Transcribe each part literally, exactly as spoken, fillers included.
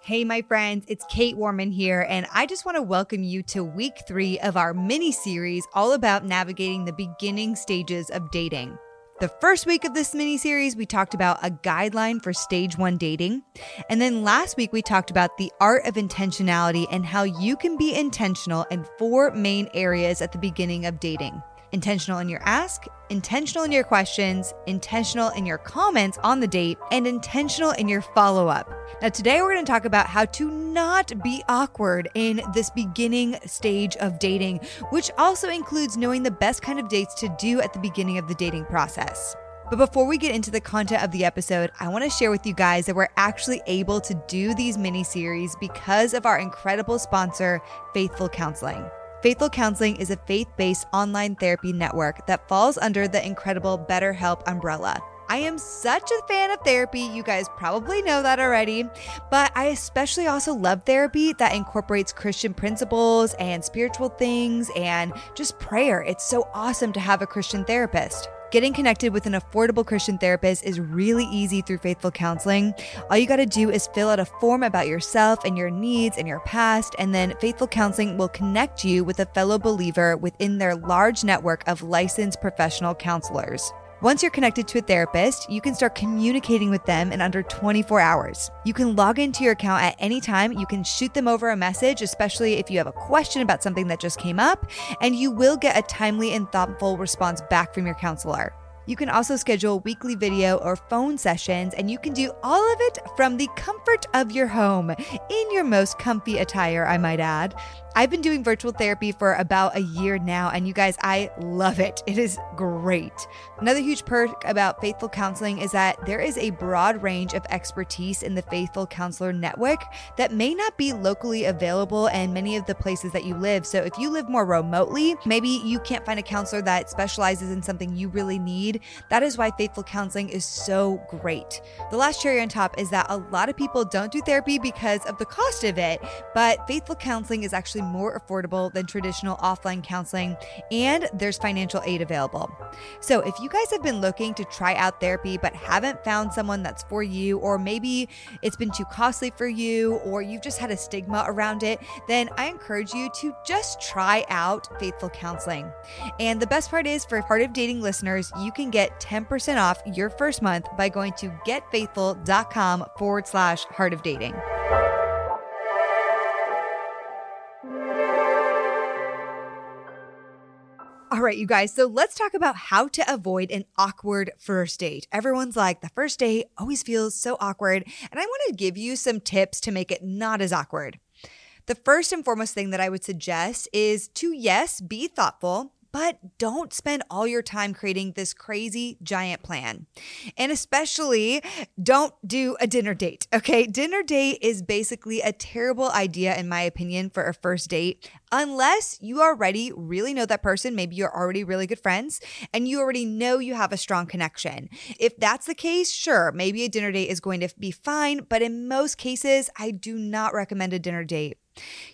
Hey, my friends, it's Kate Warman here, and I just want to welcome you to week three of our mini-series all about navigating the beginning stages of dating. The first week of this mini-series, we talked about a guideline for stage one dating, and then last week we talked about the art of intentionality and how you can be intentional in four main areas at the beginning of dating. Intentional in your ask, intentional in your questions, intentional in your comments on the date, and intentional in your follow-up. Now today we're going to talk about how to not be awkward in this beginning stage of dating, which also includes knowing the best kind of dates to do at the beginning of the dating process. But before we get into the content of the episode, I want to share with you guys that we're actually able to do these mini-series because of our incredible sponsor, Faithful Counseling. Faithful Counseling is a faith-based online therapy network that falls under the incredible BetterHelp umbrella. I am such a fan of therapy, you guys probably know that already, but I especially also love therapy that incorporates Christian principles and spiritual things and just prayer. It's so awesome to have a Christian therapist. Getting connected with an affordable Christian therapist is really easy through Faithful Counseling. All you got to do is fill out a form about yourself and your needs and your past, and then Faithful Counseling will connect you with a fellow believer within their large network of licensed professional counselors. Once you're connected to a therapist, you can start communicating with them in under twenty-four hours. You can log into your account at any time. You can shoot them over a message, especially if you have a question about something that just came up, and you will get a timely and thoughtful response back from your counselor. You can also schedule weekly video or phone sessions, and you can do all of it from the comfort of your home, in your most comfy attire, I might add. I've been doing virtual therapy for about a year now, and you guys, I love it. It is great. Another huge perk about Faithful Counseling is that there is a broad range of expertise in the Faithful Counselor Network that may not be locally available in many of the places that you live. So if you live more remotely, maybe you can't find a counselor that specializes in something you really need. That is why Faithful Counseling is so great. The last cherry on top is that a lot of people don't do therapy because of the cost of it, but Faithful Counseling is actually more affordable than traditional offline counseling, and there's financial aid available. So if you guys have been looking to try out therapy but haven't found someone that's for you, or maybe it's been too costly for you, or you've just had a stigma around it, then I encourage you to just try out Faithful Counseling. And the best part is, for Heart of Dating listeners, you can get ten percent off your first month by going to getfaithful.com forward slash Heart of Dating. All right, you guys, so let's talk about how to avoid an awkward first date. Everyone's like, the first date always feels so awkward, and I want to give you some tips to make it not as awkward. The first and foremost thing that I would suggest is to, yes, be thoughtful, but don't spend all your time creating this crazy giant plan. And especially don't do a dinner date, okay? Dinner date is basically a terrible idea, in my opinion, for a first date, unless you already really know that person. Maybe you're already really good friends and you already know you have a strong connection. If that's the case, sure, maybe a dinner date is going to be fine, but in most cases, I do not recommend a dinner date.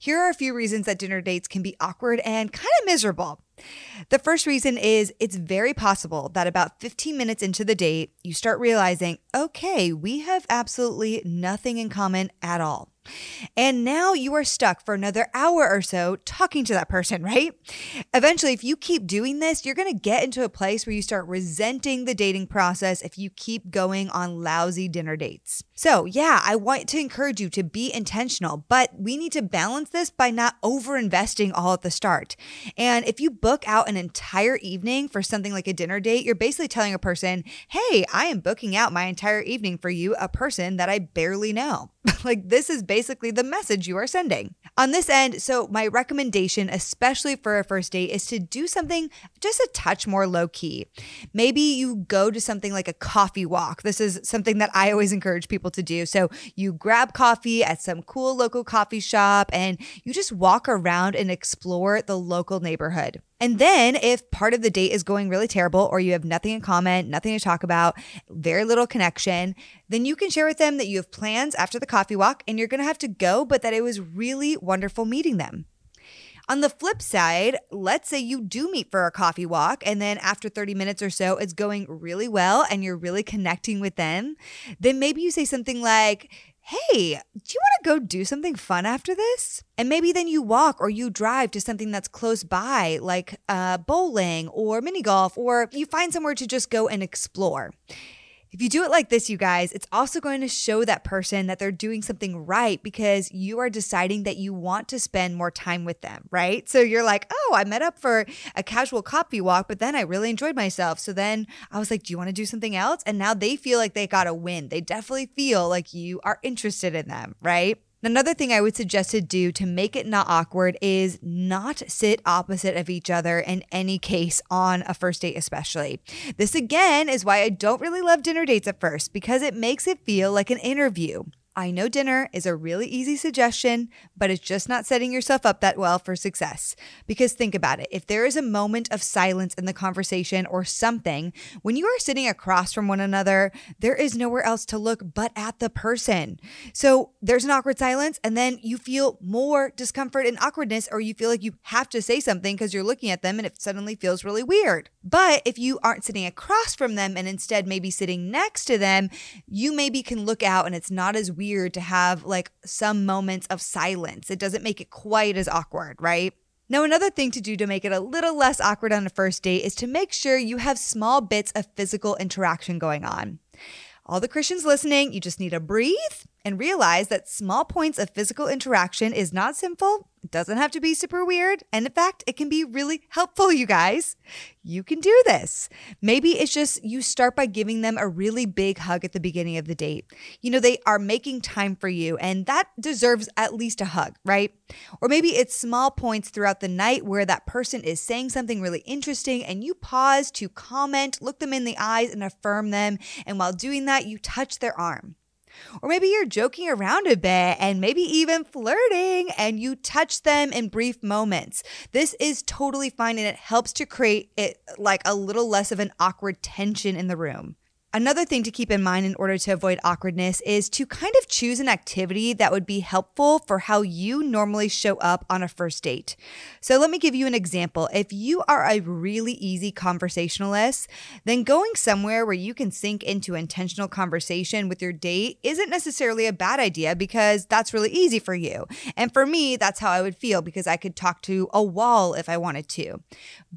Here are a few reasons that dinner dates can be awkward and kind of miserable. The first reason is it's very possible that about fifteen minutes into the date, you start realizing, okay, we have absolutely nothing in common at all. And now you are stuck for another hour or so talking to that person, right? Eventually, if you keep doing this, you're going to get into a place where you start resenting the dating process if you keep going on lousy dinner dates. So yeah, I want to encourage you to be intentional, but we need to balance this by not over-investing all at the start. And if you book out an entire evening for something like a dinner date, you're basically telling a person, hey, I am booking out my entire evening for you, a person that I barely know. Like, this is basically the message you are sending. On this end, so my recommendation, especially for a first date, is to do something just a touch more low-key. Maybe you go to something like a coffee walk. This is something that I always encourage people to do. So you grab coffee at some cool local coffee shop, and you just walk around and explore the local neighborhood. And then if part of the date is going really terrible, or you have nothing in common, nothing to talk about, very little connection, then you can share with them that you have plans after the coffee walk and you're going to have to go, but that it was really wonderful meeting them. On the flip side, let's say you do meet for a coffee walk, and then after thirty minutes or so, it's going really well and you're really connecting with them. Then maybe you say something like, hey, do you want to go do something fun after this? And maybe then you walk or you drive to something that's close by, like uh, bowling or mini golf, or you find somewhere to just go and explore. If you do it like this, you guys, it's also going to show that person that they're doing something right because you are deciding that you want to spend more time with them, right? So you're like, oh, I met up for a casual coffee walk, but then I really enjoyed myself. So then I was like, do you want to do something else? And now they feel like they got a win. They definitely feel like you are interested in them, right? Another thing I would suggest to do to make it not awkward is not sit opposite of each other in any case on a first date especially. This again is why I don't really love dinner dates at first because it makes it feel like an interview. I know dinner is a really easy suggestion, but it's just not setting yourself up that well for success. Because think about it. If there is a moment of silence in the conversation or something, when you are sitting across from one another, there is nowhere else to look but at the person. So there's an awkward silence, and then you feel more discomfort and awkwardness, or you feel like you have to say something because you're looking at them and it suddenly feels really weird. But if you aren't sitting across from them and instead maybe sitting next to them, you maybe can look out and it's not as weird. weird to have like some moments of silence. It doesn't make it quite as awkward, right? Now, another thing to do to make it a little less awkward on a first date is to make sure you have small bits of physical interaction going on. All the Christians listening, you just need to breathe and realize that small points of physical interaction is not sinful. It doesn't have to be super weird. And in fact, it can be really helpful, you guys. You can do this. Maybe it's just you start by giving them a really big hug at the beginning of the date. You know, they are making time for you and that deserves at least a hug, right? Or maybe it's small points throughout the night where that person is saying something really interesting and you pause to comment, look them in the eyes and affirm them. And while doing that, you touch their arm. Or maybe you're joking around a bit and maybe even flirting and you touch them in brief moments. This is totally fine and it helps to create it like a little less of an awkward tension in the room. Another thing to keep in mind in order to avoid awkwardness is to kind of choose an activity that would be helpful for how you normally show up on a first date. So let me give you an example. If you are a really easy conversationalist, then going somewhere where you can sink into intentional conversation with your date isn't necessarily a bad idea because that's really easy for you. And for me, that's how I would feel because I could talk to a wall if I wanted to.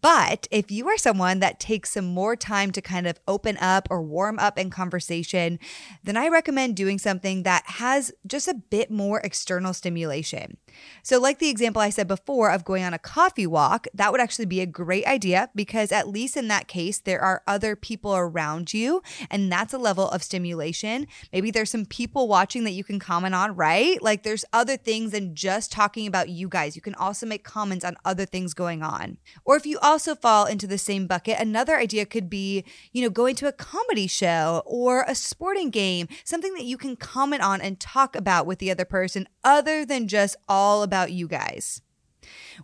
But if you are someone that takes some more time to kind of open up or warm Warm up in conversation, then I recommend doing something that has just a bit more external stimulation. So like the example I said before of going on a coffee walk, that would actually be a great idea because at least in that case, there are other people around you and that's a level of stimulation. Maybe there's some people watching that you can comment on, right? Like there's other things than just talking about you guys. You can also make comments on other things going on. Or if you also fall into the same bucket, another idea could be, you know, going to a comedy show. show or a sporting game, something that you can comment on and talk about with the other person other than just all about you guys.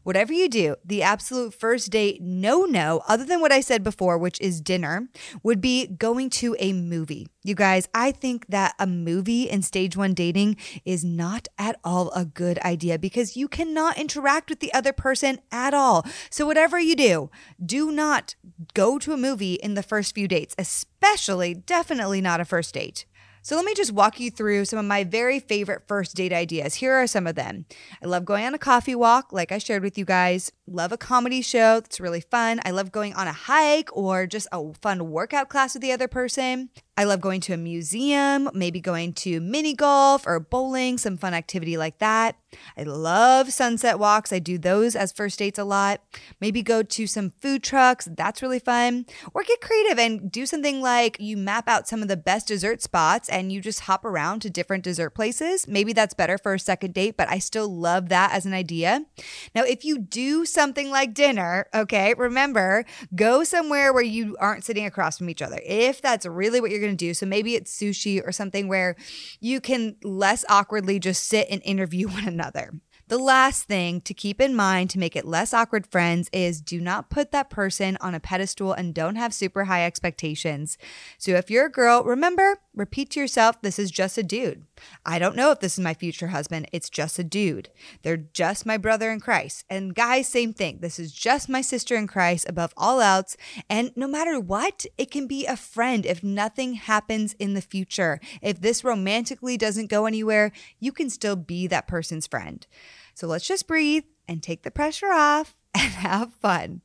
Whatever you do, the absolute first date no-no, other than what I said before, which is dinner, would be going to a movie. You guys, I think that a movie in stage one dating is not at all a good idea because you cannot interact with the other person at all. So whatever you do, do not go to a movie in the first few dates, especially definitely not a first date. So let me just walk you through some of my very favorite first date ideas. Here are some of them. I love going on a coffee walk, like I shared with you guys. Love a comedy show. That's really fun. I love going on a hike or just a fun workout class with the other person. I love going to a museum, maybe going to mini golf or bowling, some fun activity like that. I love sunset walks. I do those as first dates a lot. Maybe go to some food trucks. That's really fun. Or get creative and do something like you map out some of the best dessert spots and you just hop around to different dessert places. Maybe that's better for a second date, but I still love that as an idea. Now, if you do something like dinner, okay, remember, go somewhere where you aren't sitting across from each other. If that's really what you're going to to do. So maybe it's sushi or something where you can less awkwardly just sit and interview one another. The last thing to keep in mind to make it less awkward, friends, is do not put that person on a pedestal and don't have super high expectations. So if you're a girl, remember, Repeat to yourself, this is just a dude. I don't know if this is my future husband. It's just a dude. They're just my brother in Christ. And guys, same thing. This is just my sister in Christ above all else. And no matter what, it can be a friend. If nothing happens in the future, if this romantically doesn't go anywhere, you can still be that person's friend. So let's just breathe and take the pressure off and have fun.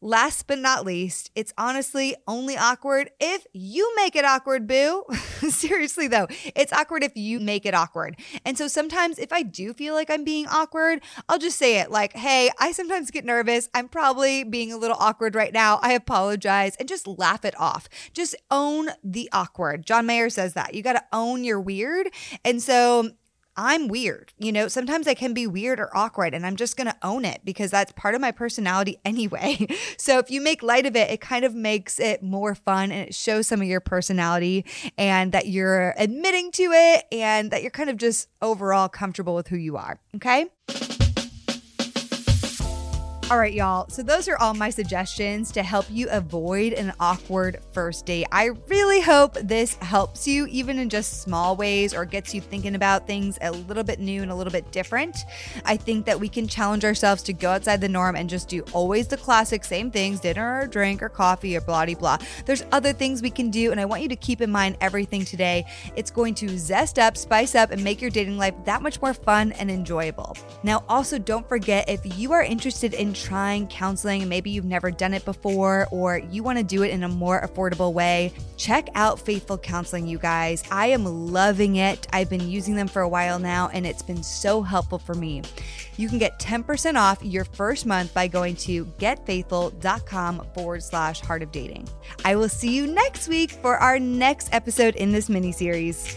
Last but not least, it's honestly only awkward if you make it awkward, boo. Seriously, though, it's awkward if you make it awkward. And so sometimes if I do feel like I'm being awkward, I'll just say it like, hey, I sometimes get nervous. I'm probably being a little awkward right now. I apologize, and just laugh it off. Just own the awkward. John Mayer says that. You got to own your weird. And so I'm weird. You know, sometimes I can be weird or awkward, and I'm just going to own it because that's part of my personality anyway. So if you make light of it, it kind of makes it more fun, and it shows some of your personality and that you're admitting to it and that you're kind of just overall comfortable with who you are. Okay? All right, y'all. So those are all my suggestions to help you avoid an awkward first date. I really hope this helps you even in just small ways, or gets you thinking about things a little bit new and a little bit different. I think that we can challenge ourselves to go outside the norm and just do always the classic same things, dinner or drink or coffee or blah, blah, blah. There's other things we can do, and I want you to keep in mind everything today. It's going to zest up, spice up, and make your dating life that much more fun and enjoyable. Now, also don't forget, if you are interested in trying counseling, maybe you've never done it before, or you want to do it in a more affordable way, check out Faithful Counseling, you guys. I am loving it. I've been using them for a while now, and it's been so helpful for me. You can get ten percent off your first month by going to getfaithful.com forward slash heart of dating. I will see you next week for our next episode in this mini series.